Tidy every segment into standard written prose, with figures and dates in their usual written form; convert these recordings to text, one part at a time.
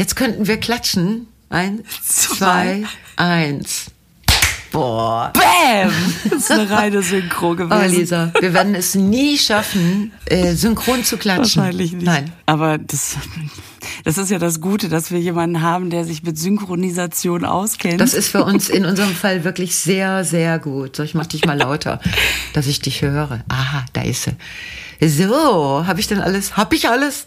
Jetzt könnten wir klatschen. 1, 2, 1. Boah. Bam! Das ist eine reine Synchro gewesen. Oh, Lisa, wir werden es nie schaffen, synchron zu klatschen. Wahrscheinlich nicht. Nein. Aber das ist ja das Gute, dass wir jemanden haben, der sich mit Synchronisation auskennt. Das ist für uns in unserem Fall wirklich sehr, sehr gut. So, ich mach dich mal lauter, dass ich dich höre. Aha, da ist sie. So, habe ich denn alles? Habe ich alles?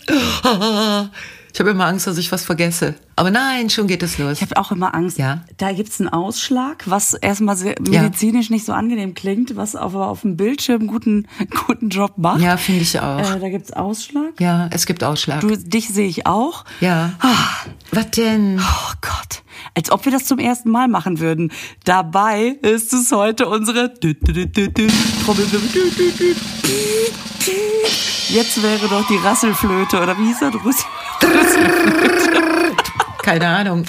Ich habe immer Angst, dass ich was vergesse. Aber nein, schon geht es los. Ich habe auch immer Angst. Ja? Da gibt's einen Ausschlag, was erstmal medizinisch nicht so angenehm klingt, was aber auf dem Bildschirm guten Job macht. Ja, finde ich auch. Da gibt's Ausschlag. Ja, es gibt Ausschlag. Dich sehe ich auch. Ja. Ah. Was denn? Oh Gott. Als ob wir das zum ersten Mal machen würden. Dabei ist es heute unsere Trommelwirbel. Jetzt wäre doch die Rasselflöte, oder wie hieß das? Keine Ahnung.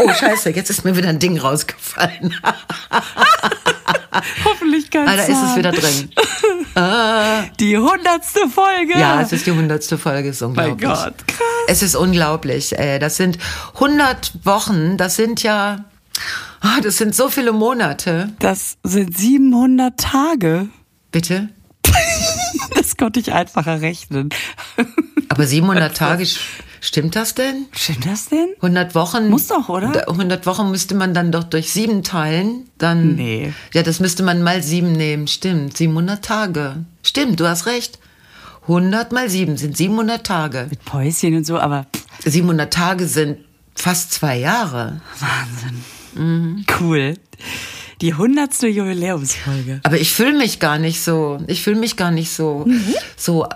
Oh, scheiße, jetzt ist mir wieder ein Ding rausgefallen. Hoffentlich kein Zahn. Da ist es wieder drin. Die 100. Folge. Ja, es ist die 100. Folge. Es ist unglaublich. Mein Gott, krass. Es ist unglaublich. Das sind 100 Wochen, das sind so viele Monate. Das sind 700 Tage. Bitte? Das konnte ich einfacher rechnen. Aber 700 Tage, stimmt das denn? 100 Wochen. Muss doch, oder? 100 Wochen müsste man dann doch durch 7 teilen. Dann, nee. Ja, das müsste man mal 7 nehmen. Stimmt, 700 Tage. Stimmt, du hast recht. 100 mal 7 sind 700 Tage. Mit Päuschen und so, aber... 700 Tage sind fast 2 Jahre. Wahnsinn. Mhm. Cool. Die 100. Jubiläumsfolge. Aber ich fühle mich gar nicht so. Ich fühle mich gar nicht so, so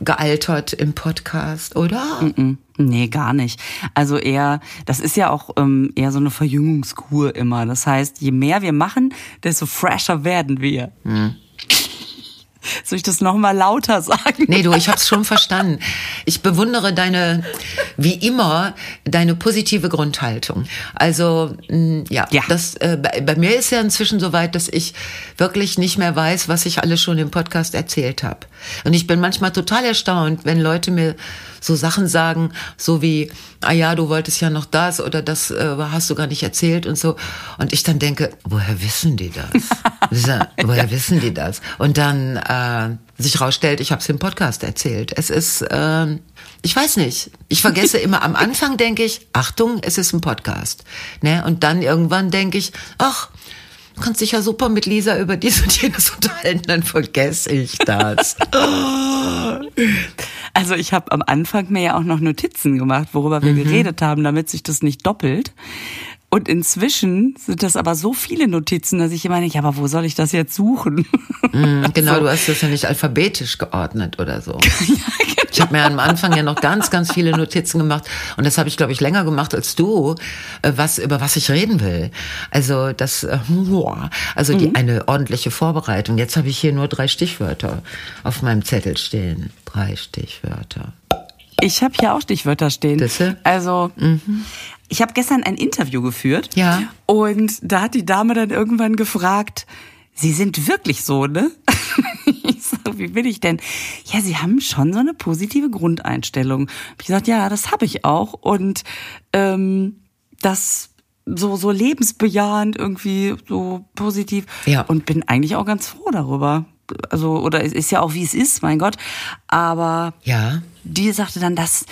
gealtert im Podcast, oder? Mhm. Nee, gar nicht. Also eher, das ist ja auch eher so eine Verjüngungskur immer. Das heißt, je mehr wir machen, desto fresher werden wir. Mhm. Soll ich das nochmal lauter sagen? Nee, du, ich hab's schon verstanden. Ich bewundere wie immer, deine positive Grundhaltung. Also, ja. Das, bei mir ist ja inzwischen so weit, dass ich wirklich nicht mehr weiß, was ich alles schon im Podcast erzählt habe. Und ich bin manchmal total erstaunt, wenn Leute mir so Sachen sagen, so wie, ah ja, du wolltest ja noch das oder das hast du gar nicht erzählt und so. Und ich dann denke, woher wissen die das? Wissen die das? Und dann sich rausstellt, ich habe es im Podcast erzählt. Es ist, ich weiß nicht. Ich vergesse immer, am Anfang denke ich, Achtung, es ist ein Podcast. Ne? Und dann irgendwann denke ich, ach, du kannst dich ja super mit Lisa über dies und jenes unterhalten, dann vergesse ich das. Also ich habe am Anfang mir ja auch noch Notizen gemacht, worüber wir geredet haben, damit sich das nicht doppelt. Und inzwischen sind das aber so viele Notizen, dass ich immer denke, ja, aber wo soll ich das jetzt suchen? Genau, so. Du hast das ja nicht alphabetisch geordnet oder so. Ja, genau. Ich habe mir am Anfang ja noch ganz, ganz viele Notizen gemacht. Und das habe ich, glaube ich, länger gemacht als du, über was ich reden will. Also eine ordentliche Vorbereitung. Jetzt habe ich hier nur 3 Stichwörter auf meinem Zettel stehen. 3 Stichwörter. Ich habe hier auch Stichwörter stehen. Also... Mhm. Ich habe gestern ein Interview geführt, ja, und da hat die Dame dann irgendwann gefragt, Sie sind wirklich so, ne? Ich sag, wie bin ich denn? Ja, Sie haben schon so eine positive Grundeinstellung. Ich gesagt, ja, das habe ich auch, und das so lebensbejahend irgendwie, so positiv, ja, und bin eigentlich auch ganz froh darüber. Also, oder es ist ja auch, wie es ist, mein Gott. Aber ja, die sagte dann, das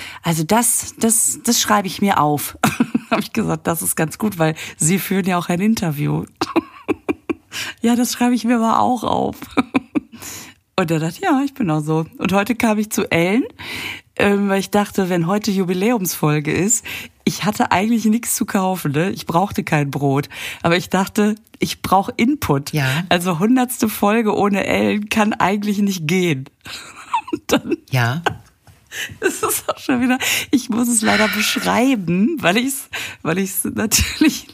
schreibe ich mir auf. Habe ich gesagt, das ist ganz gut, weil Sie führen ja auch ein Interview. Ja, das schreibe ich mir aber auch auf. Und er dachte, ja, ich bin auch so. Und heute kam ich zu Ellen, weil ich dachte, wenn heute Jubiläumsfolge ist, ich hatte eigentlich nichts zu kaufen, ne? Ich brauchte kein Brot. Aber ich dachte, ich brauche Input. Ja. Also 100. Folge ohne Ellen kann eigentlich nicht gehen. Und dann, ja. Das ist auch schon wieder, ich muss es leider beschreiben, weil ich es natürlich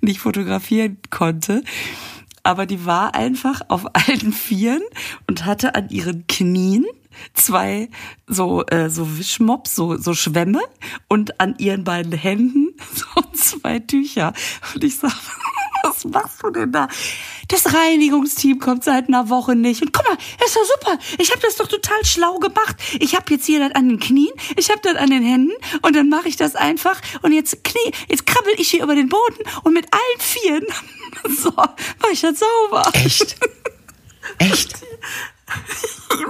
nicht fotografieren konnte. Aber die war einfach auf allen 4 und hatte an ihren Knien 2 so Wischmops, so Schwämme, und an ihren beiden Händen so 2 Tücher. Und ich sag, was machst du denn da? das Reinigungsteam kommt seit einer Woche nicht. Und guck mal, ist doch super. Ich habe das doch total schlau gemacht. Ich habe jetzt hier das an den Knien, ich habe das an den Händen und dann mache ich das einfach. Und jetzt krabbel ich hier über den Boden und mit allen Vieren so, mache ich das sauber. Echt? Echt?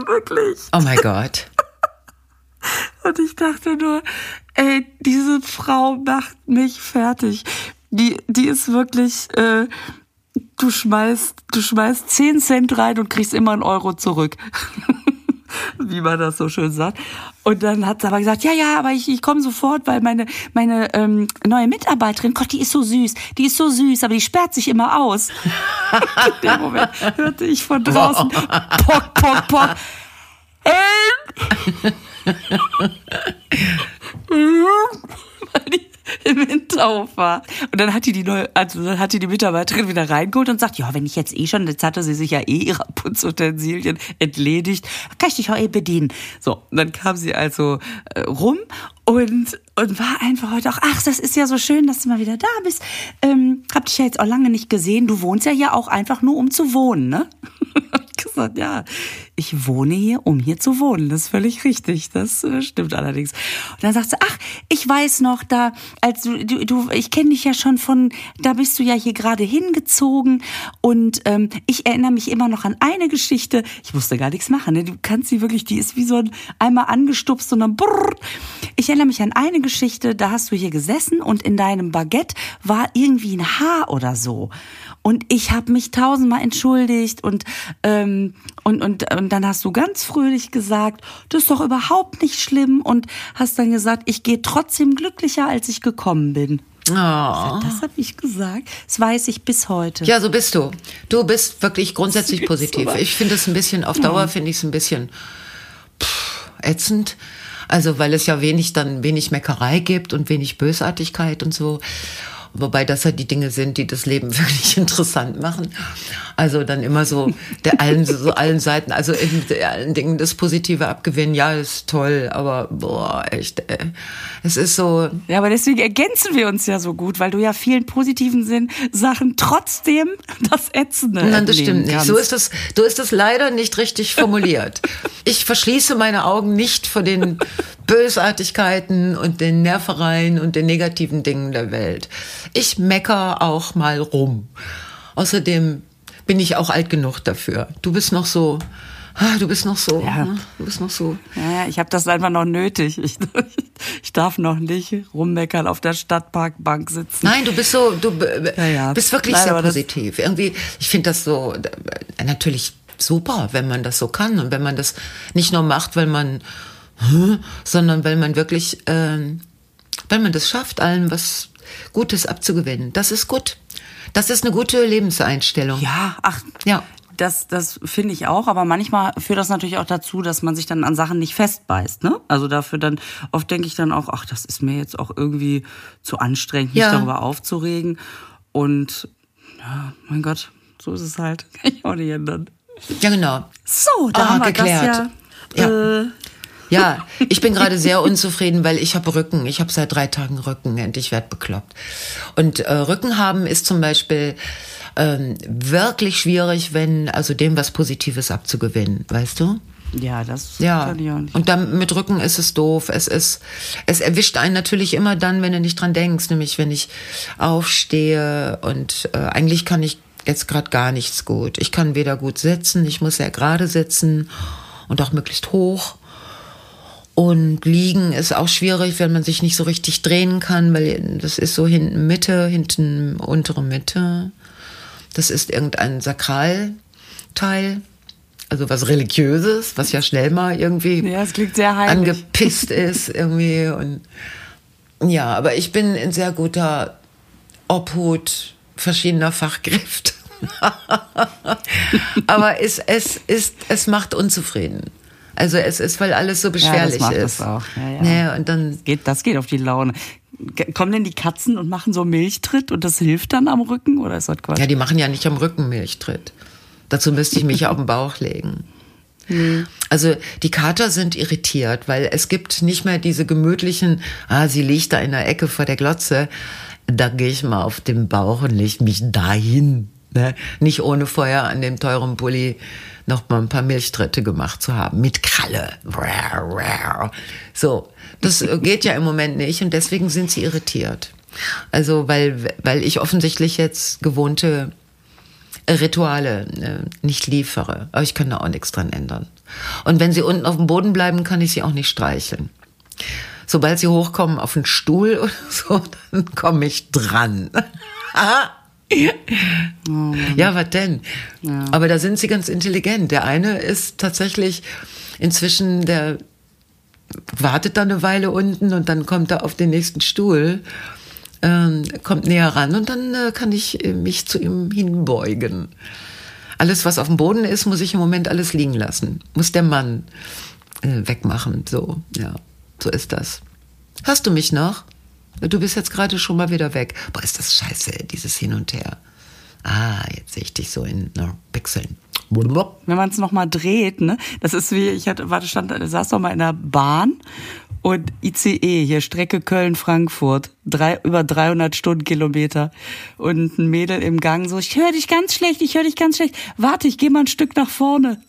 Wirklich. Oh mein Gott. Und ich dachte nur, ey, diese Frau macht mich fertig. Die ist wirklich, du schmeißt 10 Cent rein und kriegst immer einen Euro zurück. Wie man das so schön sagt. Und dann hat sie aber gesagt, ja, aber ich komme sofort, weil meine neue Mitarbeiterin, Gott, die ist so süß, aber die sperrt sich immer aus. In dem Moment hörte ich von draußen, pock, pock, pock. Weil die im Hinterhof war. Und dann hat die Mitarbeiterin wieder reingeholt und sagt, ja, wenn ich jetzt jetzt hatte sie sich ja ihre Putzutensilien entledigt, kann ich dich auch bedienen. So, und dann kam sie also rum und war einfach heute auch, ach, das ist ja so schön, dass du mal wieder da bist. Hab dich ja jetzt auch lange nicht gesehen. Du wohnst ja hier auch einfach nur, um zu wohnen, ne? Gesagt, ja, ich wohne hier, um hier zu wohnen. Das ist völlig richtig. Das stimmt allerdings. Und dann sagt sie, ach, ich weiß noch, da, als du ich kenne dich ja schon von, da bist du ja hier gerade hingezogen und ich erinnere mich immer noch an eine Geschichte. Ich musste gar nichts machen, ne? Du kannst sie wirklich, die ist wie so ein einmal angestupst und dann brrr. Ich erinnere mich an eine Geschichte, da hast du hier gesessen und in deinem Baguette war irgendwie ein Haar oder so. Und ich habe mich tausendmal entschuldigt und dann hast du ganz fröhlich gesagt, das ist doch überhaupt nicht schlimm und hast dann gesagt, ich gehe trotzdem glücklicher, als ich gekommen bin. Oh. Das habe ich gesagt. Das weiß ich bis heute. Ja, so bist du. Du bist wirklich grundsätzlich süß, positiv. Aber. Ich finde es ein bisschen, auf Dauer finde ich es ein bisschen ätzend. Also, weil es ja wenig Meckerei gibt und wenig Bösartigkeit und so. Wobei das ja die Dinge sind, die das Leben wirklich interessant machen. Also dann immer so allen Seiten, also in allen Dingen das Positive abgewinnen. Ja, ist toll, aber boah, echt, es ist so. Ja, aber deswegen ergänzen wir uns ja so gut, weil du ja vielen positiven Sachen trotzdem das Ätzende. Nein, das stimmt nicht. So ist das leider nicht richtig formuliert. Ich verschließe meine Augen nicht vor den Bösartigkeiten und den Nervereien und den negativen Dingen der Welt. Ich meckere auch mal rum. Außerdem bin ich auch alt genug dafür. Du bist noch so. Ja, ne? Du bist noch so. Ja, ich habe das einfach noch nötig. Ich darf noch nicht rummeckern, auf der Stadtparkbank sitzen. Nein, du bist wirklich leider sehr positiv. Irgendwie, ich finde das so natürlich super, wenn man das so kann und wenn man das nicht nur macht, sondern weil man wirklich, weil man das schafft, allem was Gutes abzugewinnen. Das ist gut. Das ist eine gute Lebenseinstellung. Ja, ach, ja. Das finde ich auch, aber manchmal führt das natürlich auch dazu, dass man sich dann an Sachen nicht festbeißt, ne? Also dafür dann, oft denke ich dann auch, ach, das ist mir jetzt auch irgendwie zu anstrengend, mich darüber aufzuregen. Und ja, mein Gott, so ist es halt. Kann ich auch nicht ändern. Ja, genau. So, da haben wir geklärt. Das ja. Ja, ich bin gerade sehr unzufrieden, weil ich habe Rücken. Ich habe seit 3 Tagen Rücken und ich werde bekloppt. Und Rücken haben ist zum Beispiel wirklich schwierig, dem was Positives abzugewinnen, weißt du? Ja, das kann ich auch nicht. Und dann mit Rücken ist es doof. Es erwischt einen natürlich immer dann, wenn du nicht dran denkst, nämlich wenn ich aufstehe und eigentlich kann ich jetzt gerade gar nichts gut. Ich kann weder gut sitzen, ich muss sehr gerade sitzen und auch möglichst hoch. Und liegen ist auch schwierig, wenn man sich nicht so richtig drehen kann, weil das ist so hinten untere Mitte. Das ist irgendein Sakralteil, also was Religiöses, was ja schnell mal irgendwie das klingt sehr heilig. Angepisst ist irgendwie. Und ja, aber ich bin in sehr guter Obhut verschiedener Fachkräfte. Aber es macht unzufrieden. Also es ist, weil alles so beschwerlich ist. Das auch. Ja. Naja, und dann das geht auf die Laune. Kommen denn die Katzen und machen so Milchtritt und das hilft dann am Rücken oder ist das Quatsch? Ja, die machen ja nicht am Rücken Milchtritt. Dazu müsste ich mich ja auf den Bauch legen. Also die Kater sind irritiert, weil es gibt nicht mehr diese gemütlichen, sie liegt da in der Ecke vor der Glotze, da gehe ich mal auf den Bauch und lege mich dahin. Ne? Nicht ohne vorher an dem teuren Pulli noch mal ein paar Milchtritte gemacht zu haben. Mit Kralle. So, das geht ja im Moment nicht und deswegen sind sie irritiert. Also, weil ich offensichtlich jetzt gewohnte Rituale nicht liefere. Aber ich kann da auch nichts dran ändern. Und wenn sie unten auf dem Boden bleiben, kann ich sie auch nicht streicheln. Sobald sie hochkommen auf den Stuhl oder so, dann komme ich dran. Oh, ja, was denn? Ja. Aber da sind sie ganz intelligent. Der eine ist tatsächlich inzwischen, der wartet da eine Weile unten und dann kommt er auf den nächsten Stuhl, kommt näher ran und dann kann ich mich zu ihm hinbeugen. Alles, was auf dem Boden ist, muss ich im Moment alles liegen lassen. Muss der Mann wegmachen. So, ja, so ist das. Hast du mich noch? Du bist jetzt gerade schon mal wieder weg. Boah, ist das scheiße, dieses Hin und Her. Ah, jetzt sehe ich dich so in Pixeln. Wenn man es nochmal dreht, ne? Das ist wie, saß doch mal in der Bahn und ICE, hier Strecke Köln-Frankfurt, über 300 Stundenkilometer und ein Mädel im Gang so, ich höre dich ganz schlecht, warte, ich gehe mal ein Stück nach vorne.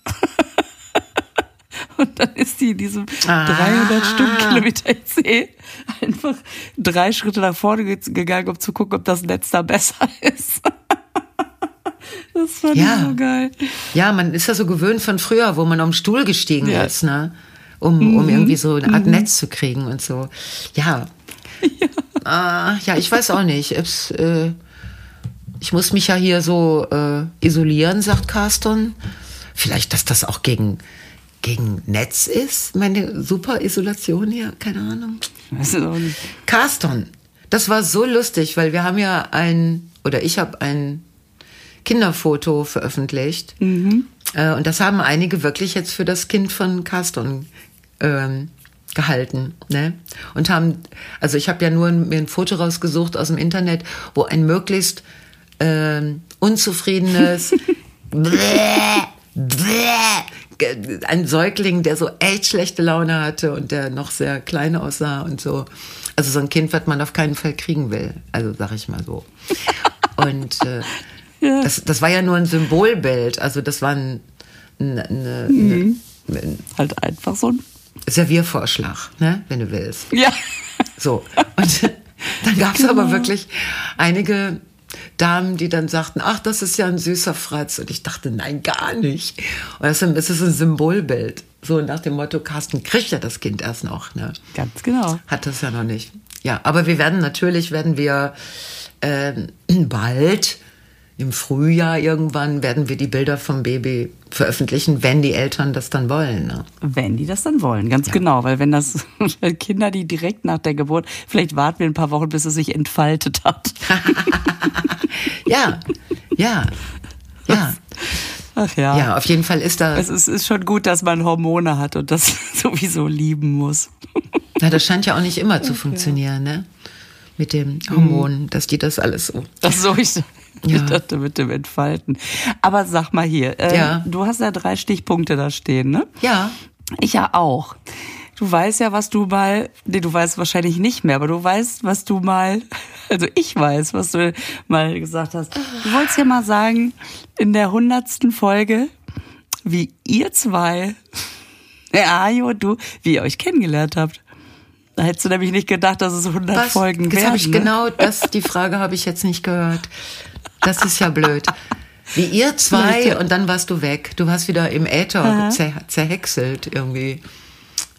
Und dann ist die in diesem 300 Stundenkilometer ICE einfach 3 Schritte nach vorne gegangen, um zu gucken, ob das Netz da besser ist. Das fand ich so geil. Ja, man ist ja so gewöhnt von früher, wo man auf den Stuhl gestiegen ist, ne? Um irgendwie so eine Art Netz zu kriegen und so. Ja. Ja, ich weiß auch nicht. Ich muss mich ja hier so isolieren, sagt Carsten. Vielleicht, dass das auch gegen Netz ist? Meine super Isolation hier, keine Ahnung. Weiß ich auch nicht. Carsten, das war so lustig, weil wir haben ja ich habe ein Kinderfoto veröffentlicht. Mhm. Und das haben einige wirklich jetzt für das Kind von Carsten gehalten. Ne? Und ich habe ja nur mir ein Foto rausgesucht aus dem Internet, wo ein möglichst unzufriedenes ein Säugling, der so echt schlechte Laune hatte und der noch sehr klein aussah und so. Also so ein Kind, was man auf keinen Fall kriegen will. Also sag ich mal so. Und das war ja nur ein Symbolbild. Also das war halt einfach so ein Serviervorschlag, ne? Wenn du willst. Ja. So. Und dann gab es aber wirklich einige Damen, die dann sagten, ach, das ist ja ein süßer Fratz. Und ich dachte, nein, gar nicht. Und deshalb ist es ein Symbolbild. So nach dem Motto, Carsten kriegt ja das Kind erst noch. Ne? Ganz genau. Hat das ja noch nicht. Ja, aber wir werden wir bald, im Frühjahr irgendwann, werden wir die Bilder vom Baby veröffentlichen, wenn die Eltern das dann wollen. Ne? Wenn die das dann wollen, ganz genau. Weil wenn Kinder, die direkt nach der Geburt, vielleicht warten wir ein paar Wochen, bis es sich entfaltet hat. Ja. Ach ja. Ja, auf jeden Fall ist da... Es ist schon gut, dass man Hormone hat und das sowieso lieben muss. Na, das scheint ja auch nicht immer zu funktionieren, ne? Mit den Hormonen, dass die das alles so... Ich dachte, mit dem Entfalten. Aber sag mal hier, du hast ja 3 Stichpunkte da stehen, ne? Ja. Ich ja auch. Du weißt ja, du weißt wahrscheinlich nicht mehr, aber du weißt, ich weiß, was du mal gesagt hast. Du wolltest ja mal sagen, in der 100. Folge, wie ihr zwei, Ajo und du, wie ihr euch kennengelernt habt. Da hättest du nämlich nicht gedacht, dass es 100 Folgen werden. Die Frage habe ich jetzt nicht gehört. Das ist ja blöd. Wie ihr zwei und dann warst du weg. Du warst wieder im Äther zerhäckselt irgendwie.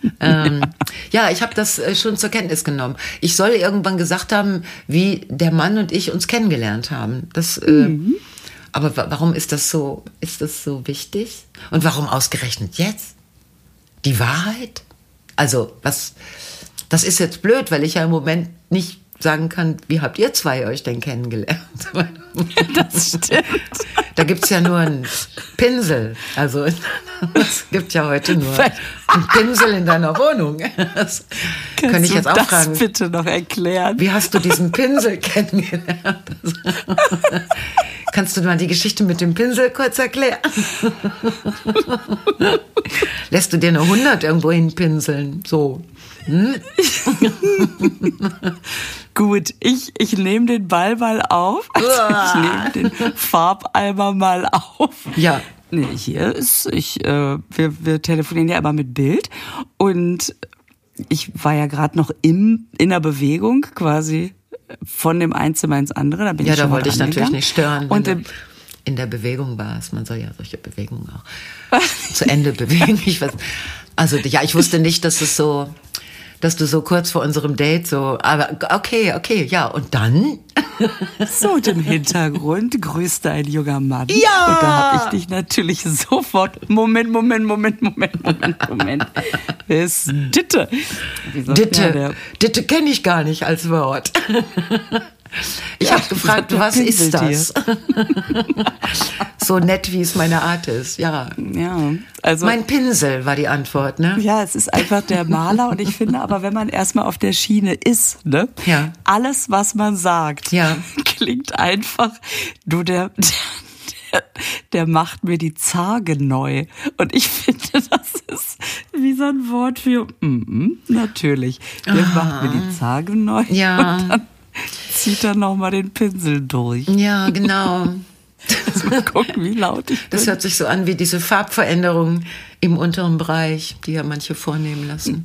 Ich habe das schon zur Kenntnis genommen. Ich soll irgendwann gesagt haben, wie der Mann und ich uns kennengelernt haben. Aber warum ist das so wichtig? Und warum ausgerechnet jetzt? Die Wahrheit? Also, das ist jetzt blöd, weil ich ja im Moment nicht sagen kann, wie habt ihr zwei euch denn kennengelernt? Das stimmt. Da gibt es ja nur einen Pinsel. Also es gibt ja heute nur einen Pinsel in deiner Wohnung. Das könnte ich jetzt auch fragen. Kannst du das bitte noch erklären? Wie hast du diesen Pinsel kennengelernt? Kannst du mal die Geschichte mit dem Pinsel kurz erklären? Lässt du dir eine 100 irgendwo hinpinseln? So. Hm? Gut, ich nehme den Ball mal auf. Also ich nehme den Farbeimer mal auf. Ja. Nee, hier ist, wir telefonieren ja immer mit Bild. Und ich war ja gerade noch in der Bewegung quasi von dem Einzimmer ins andere. Da bin ich schon mal rangegangen. Ich natürlich nicht stören, wenn du in der Bewegung warst. Man soll ja solche Bewegungen auch zu Ende bewegen. Ich wusste nicht, dass es so... dass du so kurz vor unserem Date so, aber okay, ja, und dann? So, im Hintergrund grüßte ein junger Mann. Ja! Und da habe ich dich natürlich sofort, Moment. Wer ist Ditte? Ditte kenne ich gar nicht als Wort. Ich habe gefragt, was ist das? So nett, wie es meine Art ist, ja. Also, mein Pinsel war die Antwort, ne? Ja, es ist einfach der Maler und ich finde aber, wenn man erstmal auf der Schiene ist, ne? Ja. Alles, was man sagt, klingt einfach, der macht mir die Zarge neu. Und ich finde, das ist wie so ein Wort für, natürlich, macht mir die Zarge neu. Ja. Und dann zieht er nochmal den Pinsel durch. Ja, genau. Mal gucken, wie laut ich bin. Das hört sich so an wie diese Farbveränderungen im unteren Bereich, die ja manche vornehmen lassen.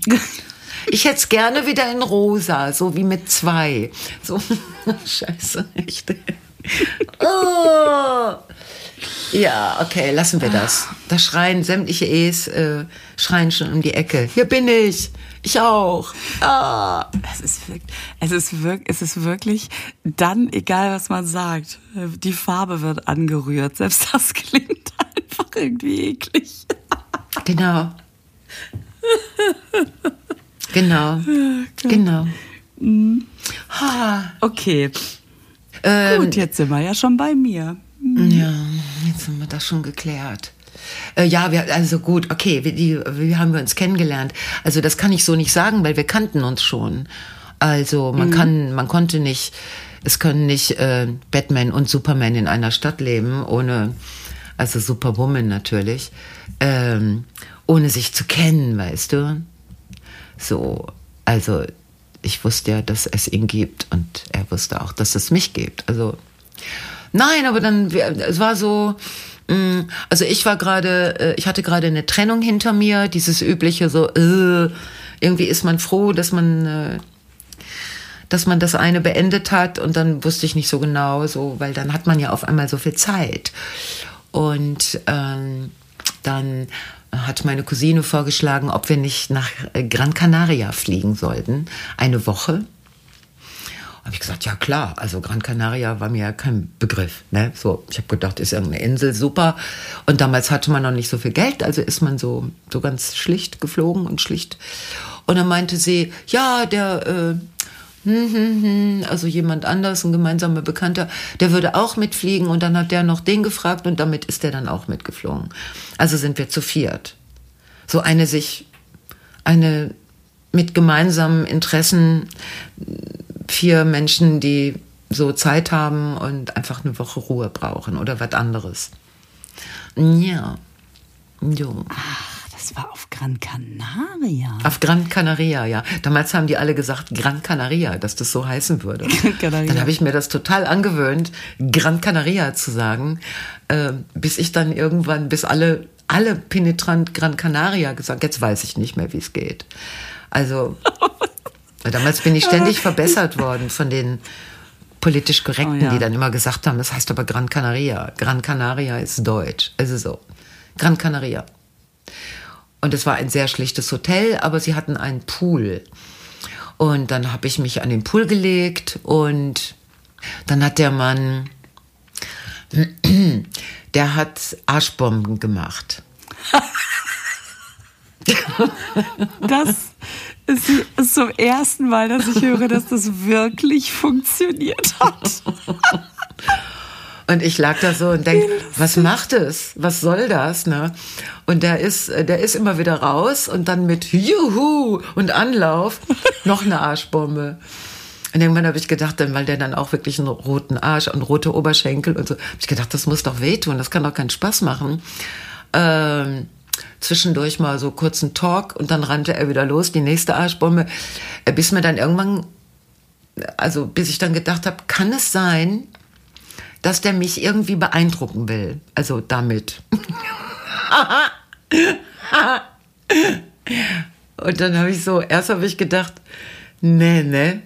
Ich hätte es gerne wieder in rosa, so wie mit 2. So, scheiße, echt. Oh. Ja, okay, lassen wir das. Da schreien sämtliche E's, schreien schon um die Ecke. Hier bin ich. Ich auch. Ah. Es ist wirklich dann, egal was man sagt, die Farbe wird angerührt. Selbst das klingt einfach irgendwie eklig. Genau. Okay. Gut, jetzt sind wir ja schon bei mir. Ja, jetzt haben wir das schon geklärt. Wie haben wir uns kennengelernt? Also das kann ich so nicht sagen, weil wir kannten uns schon. Also es können nicht Batman und Superman in einer Stadt leben, also Superwoman natürlich, ohne sich zu kennen, weißt du? So, also ich wusste ja, dass es ihn gibt und er wusste auch, dass es mich gibt. Also nein, aber dann, es war so... Also ich hatte gerade eine Trennung hinter mir, dieses übliche so, irgendwie ist man froh, dass man das eine beendet hat und dann wusste ich nicht so genau, so, weil dann hat man ja auf einmal so viel Zeit. Und dann hat meine Cousine vorgeschlagen, ob wir nicht nach Gran Canaria fliegen sollten, eine Woche. Habe ich gesagt, ja klar, also Gran Canaria war mir ja kein Begriff. Ne? So, ich habe gedacht, ist irgendeine Insel, super. Und damals hatte man noch nicht so viel Geld, also ist man so ganz schlicht geflogen und schlicht. Und dann meinte sie, ja, also jemand anders, ein gemeinsamer Bekannter, der würde auch mitfliegen. Und dann hat der noch den gefragt und damit ist der dann auch mitgeflogen. Also sind wir zu viert. So eine mit gemeinsamen Interessen... 4 Menschen, die so Zeit haben und einfach eine Woche Ruhe brauchen oder was anderes. Ja. Jo. Ach, das war auf Gran Canaria. Auf Gran Canaria, ja. Damals haben die alle gesagt, Gran Canaria, dass das so heißen würde. Dann habe ich mir das total angewöhnt, Gran Canaria zu sagen, bis ich dann irgendwann, bis alle penetrant Gran Canaria gesagt, jetzt weiß ich nicht mehr, wie es geht. Also... Damals bin ich ständig verbessert worden von den politisch Korrekten, die dann immer gesagt haben, das heißt aber Gran Canaria. Gran Canaria ist deutsch. Also so. Gran Canaria. Und es war ein sehr schlichtes Hotel, aber sie hatten einen Pool. Und dann habe ich mich an den Pool gelegt und dann hat der Mann, der hat Arschbomben gemacht. Das ist zum ersten Mal, dass ich höre, dass das wirklich funktioniert hat. Und ich lag da so und denke, was macht es? Was soll das? Ne? Und der ist immer wieder raus und dann mit Juhu und Anlauf noch eine Arschbombe. Und irgendwann habe ich gedacht, weil der dann auch wirklich einen roten Arsch und rote Oberschenkel und so, habe ich gedacht, das muss doch wehtun, das kann doch keinen Spaß machen. Zwischendurch mal so kurzen Talk und dann rannte er wieder los, die nächste Arschbombe. Bis mir dann irgendwann, also bis ich dann gedacht habe, kann es sein, dass der mich irgendwie beeindrucken will? Also damit. Und dann habe ich so, erst habe ich gedacht, nee.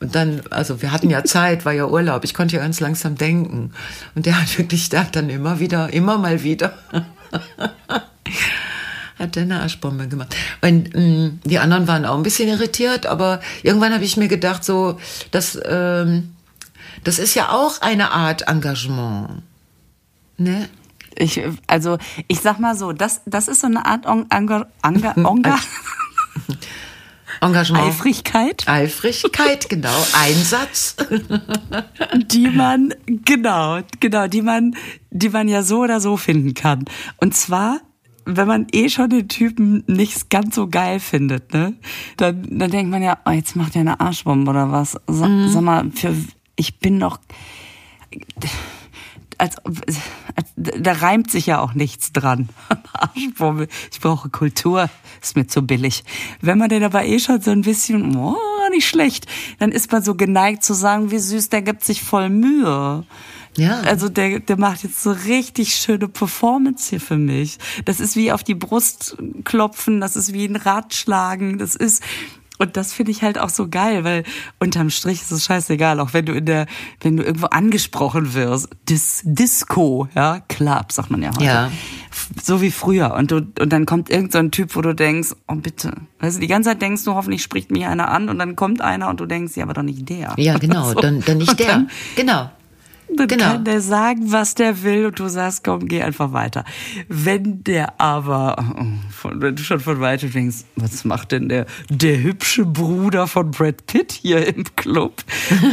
Und dann, also wir hatten ja Zeit, war ja Urlaub, ich konnte ja ganz langsam denken. Und der hat wirklich, der hat dann immer mal wieder, hat der eine Arschbombe gemacht. Und die anderen waren auch ein bisschen irritiert, aber irgendwann habe ich mir gedacht, so, das ist ja auch eine Art Engagement, ne? Ich sag mal so, das ist so eine Art Engagement. Eifrigkeit, genau. Einsatz. Die man ja so oder so finden kann. Und zwar, wenn man schon den Typen nicht ganz so geil findet, ne? Dann denkt man ja, oh, jetzt macht der eine Arschbombe oder was. Sag mal, ich bin doch... da reimt sich ja auch nichts dran. Arschbombe, ich brauche Kultur, ist mir zu billig. Wenn man den aber schon so ein bisschen, oh, nicht schlecht, dann ist man so geneigt zu sagen, wie süß, der gibt sich voll Mühe. Ja. Also der macht jetzt so richtig schöne Performance hier für mich. Das ist wie auf die Brust klopfen, das ist wie ein Ratschlagen, das ist... Und das finde ich halt auch so geil, weil unterm Strich ist es scheißegal, auch wenn du wenn du irgendwo angesprochen wirst, Disco, ja, Club, sagt man ja heute. Ja. So wie früher. Und dann kommt irgend so ein Typ, wo du denkst, oh bitte. Also die ganze Zeit denkst du, hoffentlich spricht mich einer an und dann kommt einer und du denkst, ja, aber doch nicht der. Ja, genau, so. Dann nicht der. Dann kann der sagen, was der will und du sagst, komm, geh einfach weiter. Wenn der aber, wenn du schon von weitem denkst, was macht denn der hübsche Bruder von Brad Pitt hier im Club?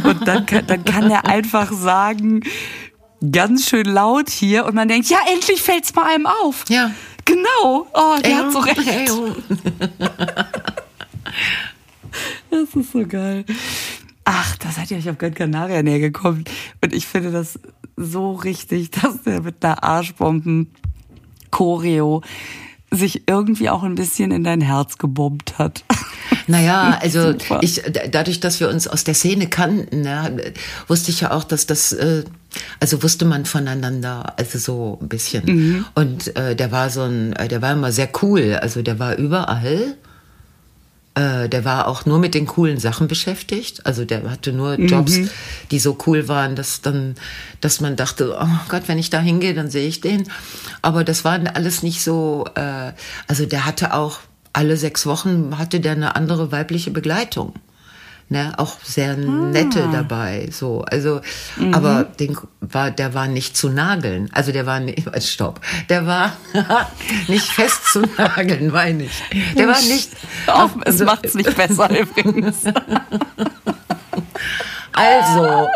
Und dann kann er einfach sagen, ganz schön laut hier und man denkt, ja, endlich fällt's mal einem auf. Ja. Genau. Oh, der hat so recht. Das ist so geil. Ach, da seid ihr euch auf Gran Canaria näher gekommen. Und ich finde das so richtig, dass der mit einer Arschbomben-Choreo sich irgendwie auch ein bisschen in dein Herz gebombt hat. Naja, also dadurch, dass wir uns aus der Szene kannten, ne, wusste ich ja auch, dass das, also wusste man voneinander, also so ein bisschen. Mhm. Und der war immer sehr cool, also der war überall. Der war auch nur mit den coolen Sachen beschäftigt. Also der hatte nur Jobs, die so cool waren, dass man dachte, oh Gott, wenn ich da hingehe, dann sehe ich den. Aber das war alles nicht so, also der hatte auch alle 6 Wochen hatte der eine andere weibliche Begleitung. Ne? Auch sehr nette dabei. So. Also, aber der war nicht zu nageln. Also der war nicht fest zu nageln, meine ich. Der war nicht. Es macht's nicht besser übrigens. Also,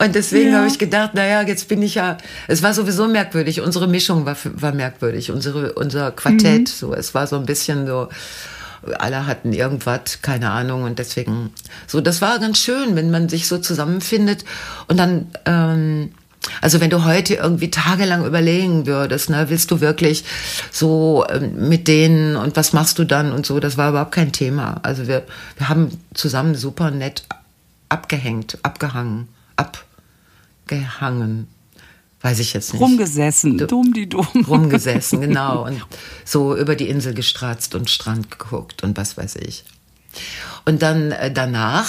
und deswegen habe ich gedacht, naja, jetzt bin ich ja, es war sowieso merkwürdig, unsere Mischung war merkwürdig, unser Quartett, so, es war so ein bisschen so, alle hatten irgendwas, keine Ahnung, und deswegen, so, das war ganz schön, wenn man sich so zusammenfindet und dann, also wenn du heute irgendwie tagelang überlegen würdest, ne, willst du wirklich so mit denen und was machst du dann und so, das war überhaupt kein Thema, also wir haben zusammen super nett abgehangen. Weiß ich jetzt nicht. Rumgesessen, rumgesessen, genau. Und so über die Insel gestratzt und Strand geguckt und was weiß ich. Und dann dann gab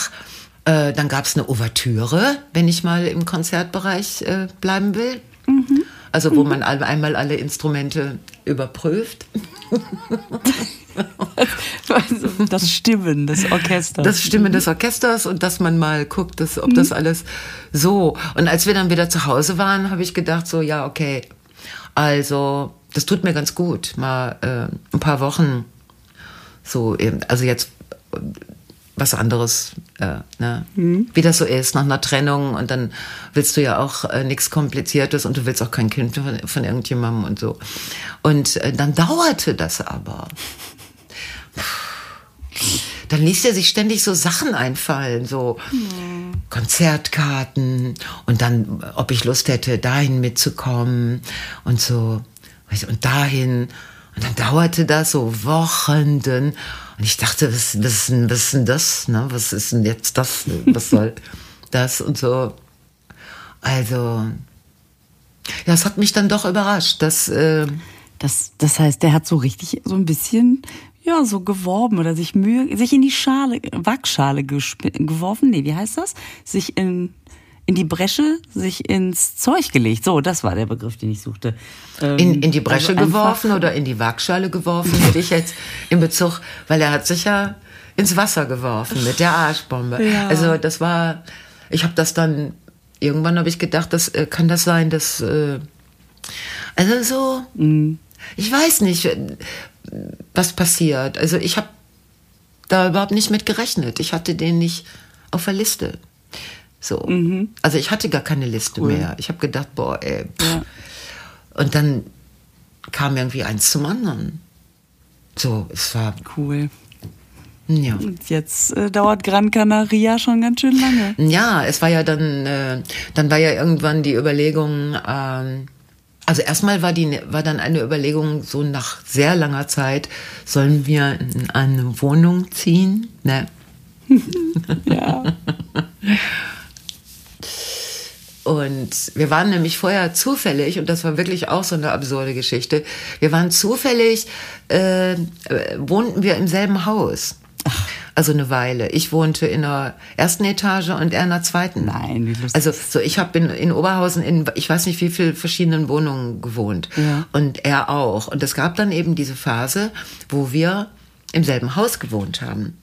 es eine Ouvertüre, wenn ich mal im Konzertbereich bleiben will. Mhm. Also wo man einmal alle Instrumente überprüft. Das Stimmen des Orchesters. Das Stimmen des Orchesters und dass man mal guckt, ob das alles so. Und als wir dann wieder zu Hause waren, habe ich gedacht so, ja, okay, also das tut mir ganz gut, mal ein paar Wochen so eben, also jetzt was anderes, ne? Wie das so ist, nach einer Trennung und dann willst du ja auch nichts Kompliziertes und du willst auch kein Kind von irgendjemandem und so. Und dann dauerte das aber. dann ließ er sich ständig so Sachen einfallen, so Konzertkarten und dann, ob ich Lust hätte, dahin mitzukommen und so und dahin. Und dann dauerte das so Wochen. Und ich dachte, was ist denn das? Ne? Was ist denn jetzt das? Was soll das? Und so. Also, ja, es hat mich dann doch überrascht, dass... Das heißt, der hat so richtig so ein bisschen, ja, so geworben oder sich in die Waagschale geworfen. Nee, wie heißt das? Sich in die Bresche, sich ins Zeug gelegt. So, das war der Begriff, den ich suchte. In die Bresche also geworfen oder in die Waagschale geworfen, hätte ich jetzt in Bezug, weil er hat sich ja ins Wasser geworfen mit der Arschbombe. Ja. Also das war, irgendwann habe ich gedacht, das kann das sein, dass, also so, ich weiß nicht, was passiert. Also ich habe da überhaupt nicht mit gerechnet. Ich hatte den nicht auf der Liste. So. Mhm. Also ich hatte gar keine Liste mehr. Ich habe gedacht, boah, ey. Ja. Und dann kam irgendwie eins zum anderen. So, es war... Cool. Ja. Und jetzt dauert Gran Canaria schon ganz schön lange. Ja, es war ja dann war ja irgendwann die Überlegung... Also erstmal war dann eine Überlegung, so nach sehr langer Zeit, sollen wir in eine Wohnung ziehen? Ne? Ja. Und wir waren nämlich vorher zufällig, und das war wirklich auch so eine absurde Geschichte, wir waren zufällig, wohnten wir im selben Haus. Also eine Weile. Ich wohnte in der ersten Etage und er in der zweiten. Nein, wie lustig. Also so, ich habe in Oberhausen in, ich weiß nicht wie vielen verschiedenen Wohnungen gewohnt. Ja. Und er auch. Und es gab dann eben diese Phase, wo wir im selben Haus gewohnt haben.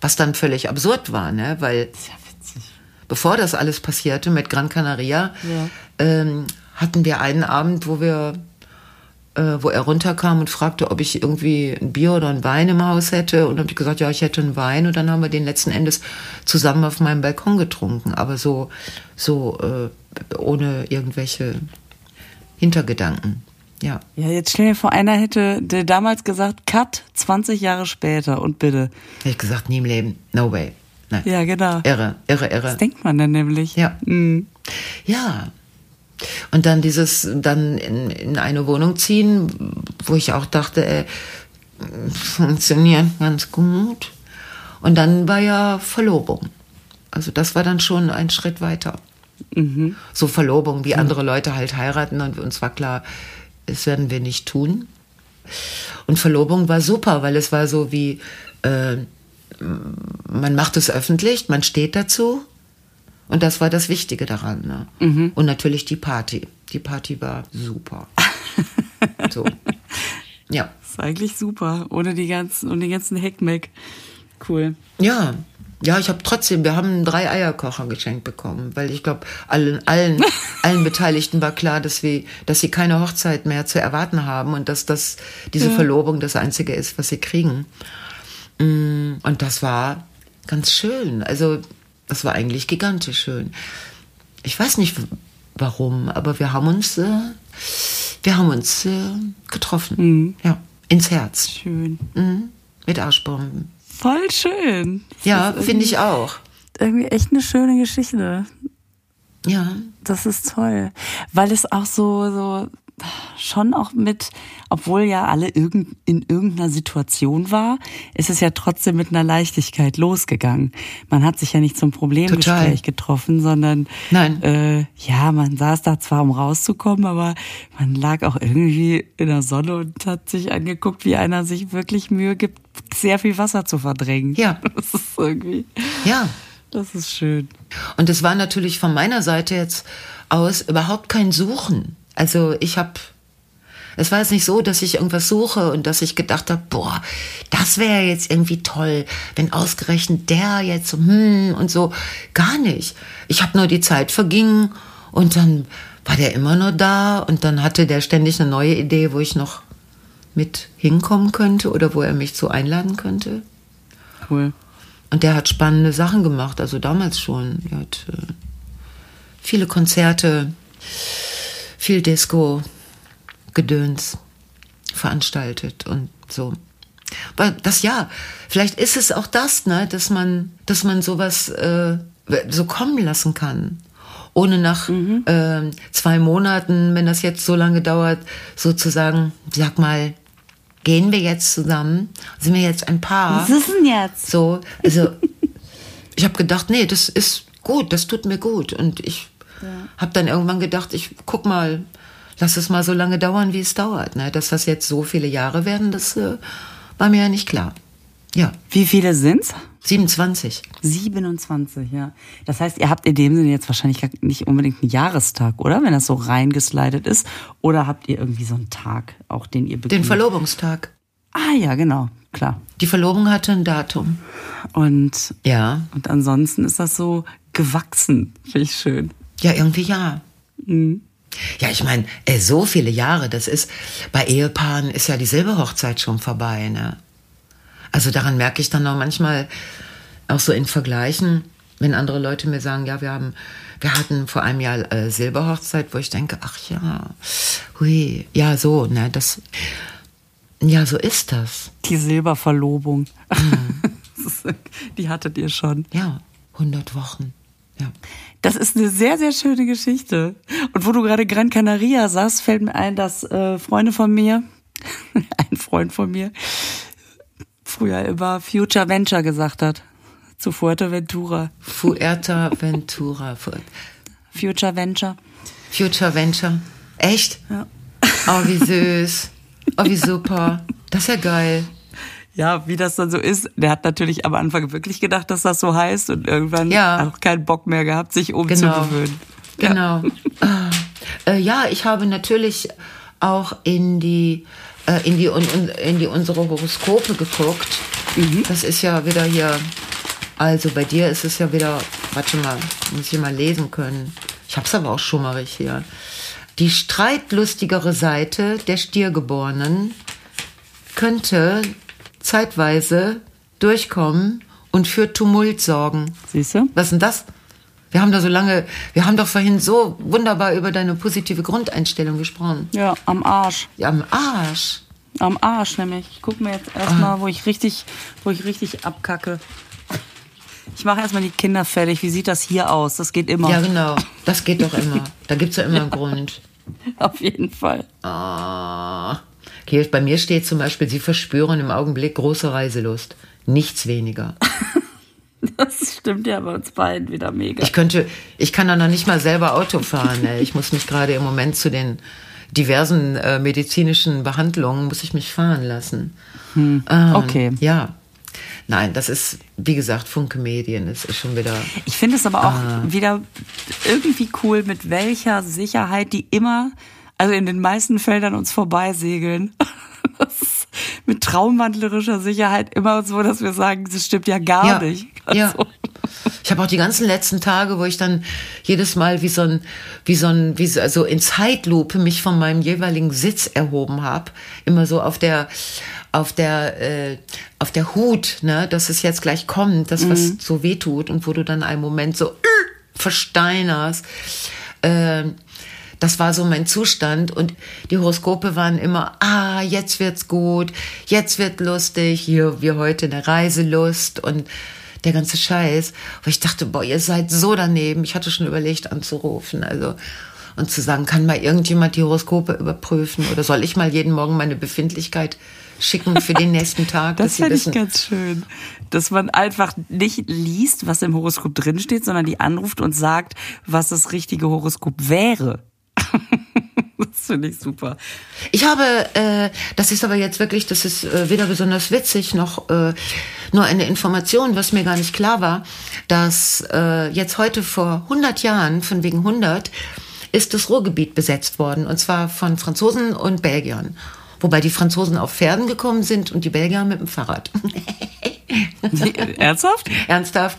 Was dann völlig absurd war, ne? Weil das ist ja witzig. Bevor das alles passierte mit Gran Canaria, ja, hatten wir einen Abend, wo er runterkam und fragte, ob ich irgendwie ein Bier oder einen Wein im Haus hätte. Und dann habe ich gesagt, ja, ich hätte einen Wein. Und dann haben wir den letzten Endes zusammen auf meinem Balkon getrunken. Aber so ohne irgendwelche Hintergedanken. Ja. Ja, jetzt stell dir vor, einer hätte der damals gesagt, cut, 20 Jahre später und bitte. Hätte ich gesagt, nie im Leben. No way. Nein. Ja, genau. Irre. Das denkt man dann nämlich. Ja. Mhm. Ja. Und dann in eine Wohnung ziehen, wo ich auch dachte, funktioniert ganz gut. Und dann war ja Verlobung. Also das war dann schon ein Schritt weiter. Mhm. So Verlobung, wie andere Leute halt heiraten, und uns war klar, das werden wir nicht tun. Und Verlobung war super, weil es war so wie, man macht es öffentlich, man steht dazu. Und das war das Wichtige daran. Ne? Mhm. Und natürlich die Party. Die Party war super. So. Ja. Das ist eigentlich super. Ohne den ganzen Heckmeck. Cool. Ja. Ja, wir haben 3 Eierkocher geschenkt bekommen, weil ich glaube, allen Beteiligten war klar, dass sie keine Hochzeit mehr zu erwarten haben und dass diese Verlobung das Einzige ist, was sie kriegen. Und das war ganz schön. Also, das war eigentlich gigantisch schön. Ich weiß nicht warum, aber wir haben uns getroffen. Mhm. Ja, ins Herz. Schön. Mhm. Mit Arschbomben. Voll schön. Ja, finde ich auch. Irgendwie echt eine schöne Geschichte. Ja. Das ist toll. Weil es auch so schon auch mit, obwohl ja alle in irgendeiner Situation war, ist es ja trotzdem mit einer Leichtigkeit losgegangen. Man hat sich ja nicht zum Problemgespräch getroffen, sondern man saß da zwar, um rauszukommen, aber man lag auch irgendwie in der Sonne und hat sich angeguckt, wie einer sich wirklich Mühe gibt, sehr viel Wasser zu verdrängen. Ja. Das ist irgendwie... Ja. Das ist schön. Und es war natürlich von meiner Seite jetzt aus überhaupt kein Suchen. Also es war jetzt nicht so, dass ich irgendwas suche und dass ich gedacht habe, boah, das wäre jetzt irgendwie toll, wenn ausgerechnet der jetzt und so. Gar nicht. Ich habe nur die Zeit vergingen und dann war der immer nur da und dann hatte der ständig eine neue Idee, wo ich noch mit hinkommen könnte oder wo er mich zu einladen könnte. Cool. Und der hat spannende Sachen gemacht, also damals schon. Er hat viele Konzerte, viel Disco-Gedöns veranstaltet und so. Das ja, vielleicht ist es auch das, ne, dass man sowas so kommen lassen kann, ohne nach 2 Monaten, wenn das jetzt so lange dauert, sozusagen, sag mal, gehen wir jetzt zusammen? Sind wir jetzt ein Paar? Was ist denn jetzt? So, also ich habe gedacht, nee, das ist gut, das tut mir gut, und ich habe dann irgendwann gedacht, ich guck mal, lass es mal so lange dauern, wie es dauert, ne? Dass das jetzt so viele Jahre werden, das war mir ja nicht klar. Ja. Wie viele sind's? 27. 27, ja. Das heißt, ihr habt in dem Sinne jetzt wahrscheinlich nicht unbedingt einen Jahrestag, oder? Wenn das so reingeslidet ist. Oder habt ihr irgendwie so einen Tag, auch den ihr beginnt? Den Verlobungstag. Ah ja, genau, klar. Die Verlobung hatte ein Datum. Und, ja. Und ansonsten ist das so gewachsen, finde ich schön. Ja, irgendwie ja. Mhm. Ja, ich meine, so viele Jahre, das ist, bei Ehepaaren ist ja die Silberhochzeit schon vorbei, ne? Also daran merke ich dann auch manchmal, auch so in Vergleichen, wenn andere Leute mir sagen, ja, wir hatten vor einem Jahr Silberhochzeit, wo ich denke, ach ja, hui, ja, so, ne, das, ja, so ist das. Die Silberverlobung, die hattet ihr schon. Ja, 100 Wochen, ja. Das ist eine sehr, sehr schöne Geschichte. Und wo du gerade Gran Canaria sagst, fällt mir ein, dass ein Freund von mir, früher immer Future Venture gesagt hat. Zu Fuerteventura. Fuerteventura. Future Venture. Future Venture. Echt? Ja. Oh, wie süß. Oh, wie super. Das ist ja geil. Ja, wie das dann so ist. Der hat natürlich am Anfang wirklich gedacht, dass das so heißt, und irgendwann auch keinen Bock mehr gehabt, sich umzugewöhnen. Genau. Ja. Ja, ich habe natürlich auch in unsere Horoskope geguckt. Mhm. Das ist ja wieder hier, also bei dir ist es ja wieder, warte mal, muss ich mal lesen können. Ich hab's aber auch schummerig hier. Die streitlustigere Seite der Stiergeborenen könnte zeitweise durchkommen und für Tumult sorgen. Siehst du? Was ist denn das? Wir haben doch vorhin so wunderbar über deine positive Grundeinstellung gesprochen. Ja, am Arsch. Ja, am Arsch. Am Arsch nämlich. Ich guck mir jetzt erstmal, wo ich richtig abkacke. Ich mache erstmal die Kinder fertig. Wie sieht das hier aus? Das geht immer. Ja, genau. Das geht doch immer. Da gibt's ja immer einen Grund. Auf jeden Fall. Ah. Okay, bei mir steht zum Beispiel, Sie verspüren im Augenblick große Reiselust. Nichts weniger. Das stimmt ja bei uns beiden wieder mega. Ich kann dann noch nicht mal selber Auto fahren. Ey. Ich muss mich gerade im Moment zu den diversen medizinischen Behandlungen, muss ich mich fahren lassen. Hm. Okay. Ja. Nein, das ist, wie gesagt, Funke Medien. Das ist schon wieder... Ich finde es aber auch wieder irgendwie cool, mit welcher Sicherheit die immer, also in den meisten Feldern uns vorbeisegeln. Das ist mit traumwandlerischer Sicherheit immer so, dass wir sagen, das stimmt ja gar nicht. Ja. So. Ich habe auch die ganzen letzten Tage, wo ich dann jedes Mal wie so in Zeitlupe mich von meinem jeweiligen Sitz erhoben habe, immer so auf der Hut, ne, dass es jetzt gleich kommt, das was so wehtut und wo du dann einen Moment so versteinerst. Das war so mein Zustand, und die Horoskope waren immer, jetzt wird's gut, jetzt wird lustig, hier wie heute eine Reiselust und der ganze Scheiß. Aber ich dachte, boah, ihr seid so daneben. Ich hatte schon überlegt anzurufen, also, und zu sagen, kann mal irgendjemand die Horoskope überprüfen, oder soll ich mal jeden Morgen meine Befindlichkeit schicken für den nächsten Tag? Das finde ich ganz schön, dass man einfach nicht liest, was im Horoskop drinsteht, sondern die anruft und sagt, was das richtige Horoskop wäre. Das finde ich super. Ich habe, das ist aber jetzt wirklich, das ist weder besonders witzig noch nur eine Information, was mir gar nicht klar war, dass jetzt heute vor 100 Jahren, von wegen 100, ist das Ruhrgebiet besetzt worden, und zwar von Franzosen und Belgiern. Wobei die Franzosen auf Pferden gekommen sind und die Belgier mit dem Fahrrad. Ernsthaft? Ernsthaft.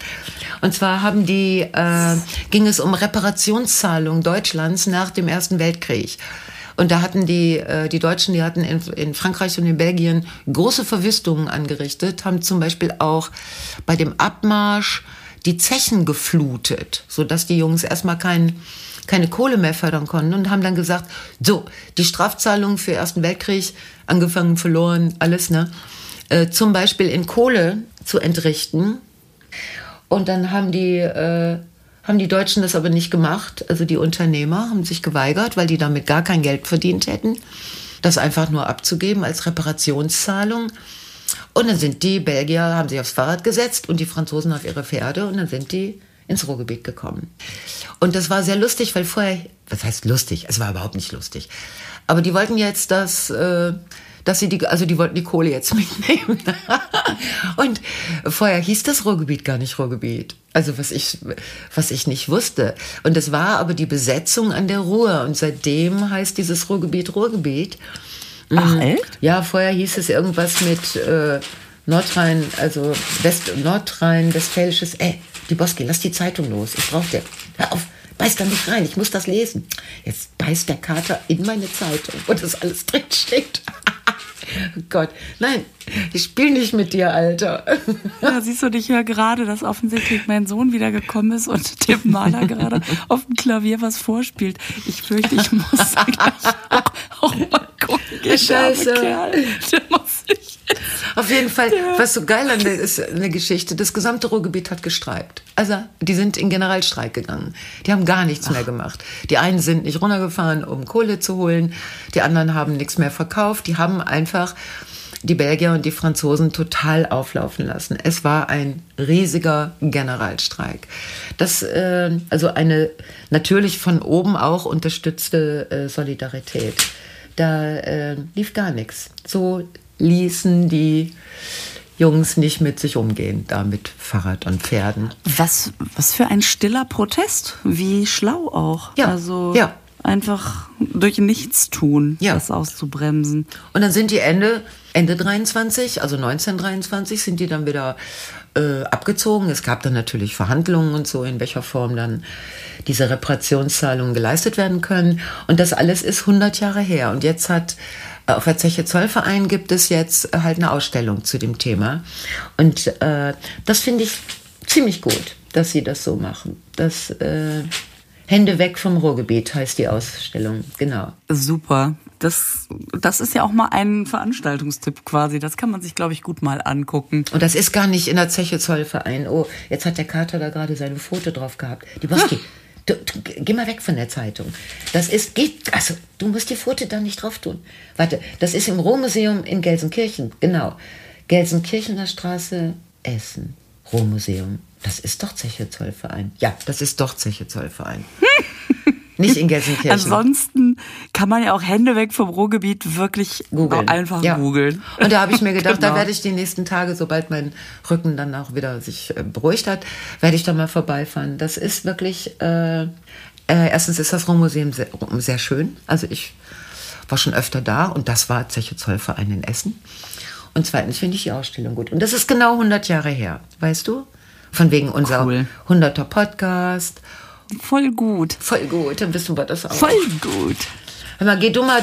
Und zwar ging es um Reparationszahlungen Deutschlands nach dem Ersten Weltkrieg. Und da hatten die Deutschen, die hatten in Frankreich und in Belgien große Verwüstungen angerichtet, haben zum Beispiel auch bei dem Abmarsch die Zechen geflutet, sodass die Jungs erstmal keine Kohle mehr fördern konnten, und haben dann gesagt, so, die Strafzahlungen für den Ersten Weltkrieg, angefangen verloren, alles, ne? zum Beispiel in Kohle zu entrichten. Und dann haben die Deutschen das aber nicht gemacht. Also die Unternehmer haben sich geweigert, weil die damit gar kein Geld verdient hätten, das einfach nur abzugeben als Reparationszahlung. Und dann sind die Belgier, haben sich aufs Fahrrad gesetzt und die Franzosen auf ihre Pferde und dann sind die ins Ruhrgebiet gekommen. Und das war sehr lustig, weil vorher, was heißt lustig? Es war überhaupt nicht lustig. Aber die wollten jetzt, die wollten die Kohle jetzt mitnehmen. Und vorher hieß das Ruhrgebiet gar nicht Ruhrgebiet. Also was ich nicht wusste. Und das war aber die Besetzung an der Ruhr. Und seitdem heißt dieses Ruhrgebiet Ruhrgebiet. Ach, echt? Ja, vorher hieß es irgendwas mit Nordrhein-Westfälisches. Liboski, lass die Zeitung los. Ich brauche dir. Hör auf, beiß da nicht rein. Ich muss das lesen. Jetzt beißt der Kater in meine Zeitung, wo das alles drin steht. Oh Gott, nein, ich spiele nicht mit dir, Alter. Ja, siehst du, ich höre gerade, dass offensichtlich mein Sohn wieder gekommen ist und dem Maler gerade auf dem Klavier was vorspielt. Ich fürchte, ich muss gleich auch mal gucken. Scheiße. Kerl, der muss ich. Auf jeden Fall, was so geil an der ist, eine Geschichte, das gesamte Ruhrgebiet hat gestreikt. Also, die sind in Generalstreik gegangen. Die haben gar nichts mehr gemacht. Die einen sind nicht runtergefahren, um Kohle zu holen. Die anderen haben nichts mehr verkauft. Die haben einfach die Belgier und die Franzosen total auflaufen lassen. Es war ein riesiger Generalstreik. Das, also eine natürlich von oben auch unterstützte Solidarität. Da lief gar nichts. So ließen die Jungs nicht mit sich umgehen, da mit Fahrrad und Pferden. Was für ein stiller Protest. Wie schlau auch. Ja, also ja. Einfach durch Nichtstun, ja, das auszubremsen. Und dann sind die Ende 23, also 1923, sind die dann wieder abgezogen. Es gab dann natürlich Verhandlungen und so, in welcher Form dann diese Reparationszahlungen geleistet werden können. Und das alles ist 100 Jahre her. Und jetzt hat auf der Zeche Zollverein gibt es jetzt halt eine Ausstellung zu dem Thema. Und das finde ich ziemlich gut, dass sie das so machen. Das Hände weg vom Ruhrgebiet heißt die Ausstellung, genau. Super. Das ist ja auch mal ein Veranstaltungstipp quasi. Das kann man sich, glaube ich, gut mal angucken. Und das ist gar nicht in der Zeche Zollverein. Oh, jetzt hat der Kater da gerade seine Pfote drauf gehabt. Liboski, du, geh mal weg von der Zeitung. Du musst die Pfote da nicht drauf tun. Warte, das ist im Ruhrmuseum in Gelsenkirchen, genau. Gelsenkirchener Straße, Essen. Ruhrmuseum. Das ist doch Zeche Zollverein. Ja, das ist doch Zeche Zollverein. Nicht in Gelsenkirchen. Ansonsten kann man ja auch Hände weg vom Ruhrgebiet wirklich googeln. Einfach ja. Googeln. Und da habe ich mir gedacht, genau. Da werde ich die nächsten Tage, sobald mein Rücken dann auch wieder sich beruhigt hat, werde ich da mal vorbeifahren. Das ist wirklich, erstens ist das Ruhrmuseum sehr schön. Also ich war schon öfter da und das war Zeche Zollverein in Essen. Und zweitens finde ich die Ausstellung gut. Und das ist genau 100 Jahre her, weißt du? Von wegen unser 100er Podcast. Voll gut. Voll gut, dann wissen wir das auch. Voll gut. Hör mal, geh du mal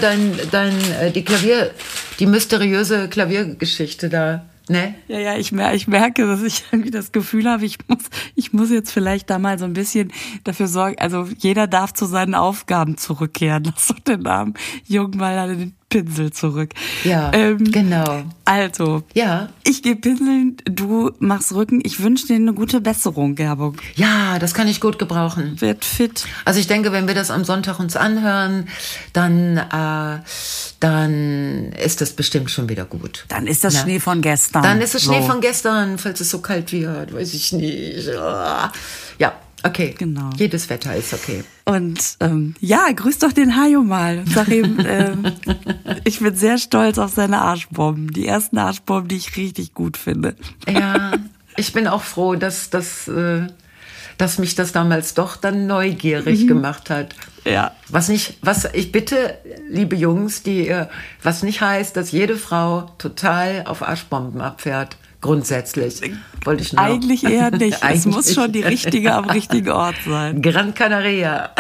die mysteriöse Klaviergeschichte da, ne? Ja, ich merke, dass ich irgendwie das Gefühl habe, ich muss jetzt vielleicht da mal so ein bisschen dafür sorgen, also jeder darf zu seinen Aufgaben zurückkehren. Lass doch den armen Jungen mal an den Pinsel zurück. Ja, genau. Also, ja. Ich gehe pinseln, du machst Rücken. Ich wünsche dir eine gute Besserung, Gerbung. Ja, das kann ich gut gebrauchen. Werd fit. Also ich denke, wenn wir das am Sonntag uns anhören, dann ist das bestimmt schon wieder gut. Dann ist das Schnee von gestern. Dann ist es Schnee von gestern, falls es so kalt wird, weiß ich nicht. Ja. Okay, genau. Jedes Wetter ist okay. Und grüß doch den Hajo mal. Sag ihm, ich bin sehr stolz auf seine Arschbomben. Die ersten Arschbomben, die ich richtig gut finde. Ja, ich bin auch froh, dass mich das damals doch dann neugierig gemacht hat. Ja. Ich bitte, liebe Jungs, was nicht heißt, dass jede Frau total auf Arschbomben abfährt. Grundsätzlich. Wollte ich noch. Eigentlich eher nicht. Es muss schon die richtige am richtigen Ort sein. Gran Canaria.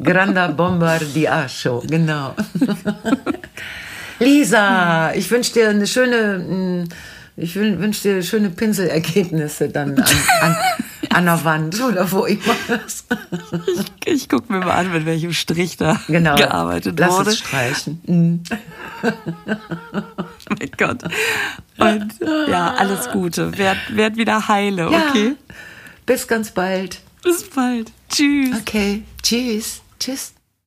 Granda Bombardiacho. Genau. Lisa, ich wünsche dir schöne Pinselergebnisse dann an der Wand oder wo immer. Ich gucke mir mal an, mit welchem Strich da gearbeitet wurde. Lass es streichen. mein Gott. Und ja, alles Gute. Werd wieder heile, ja. Okay? Bis ganz bald. Bis bald. Tschüss. Okay, tschüss. Tschüss.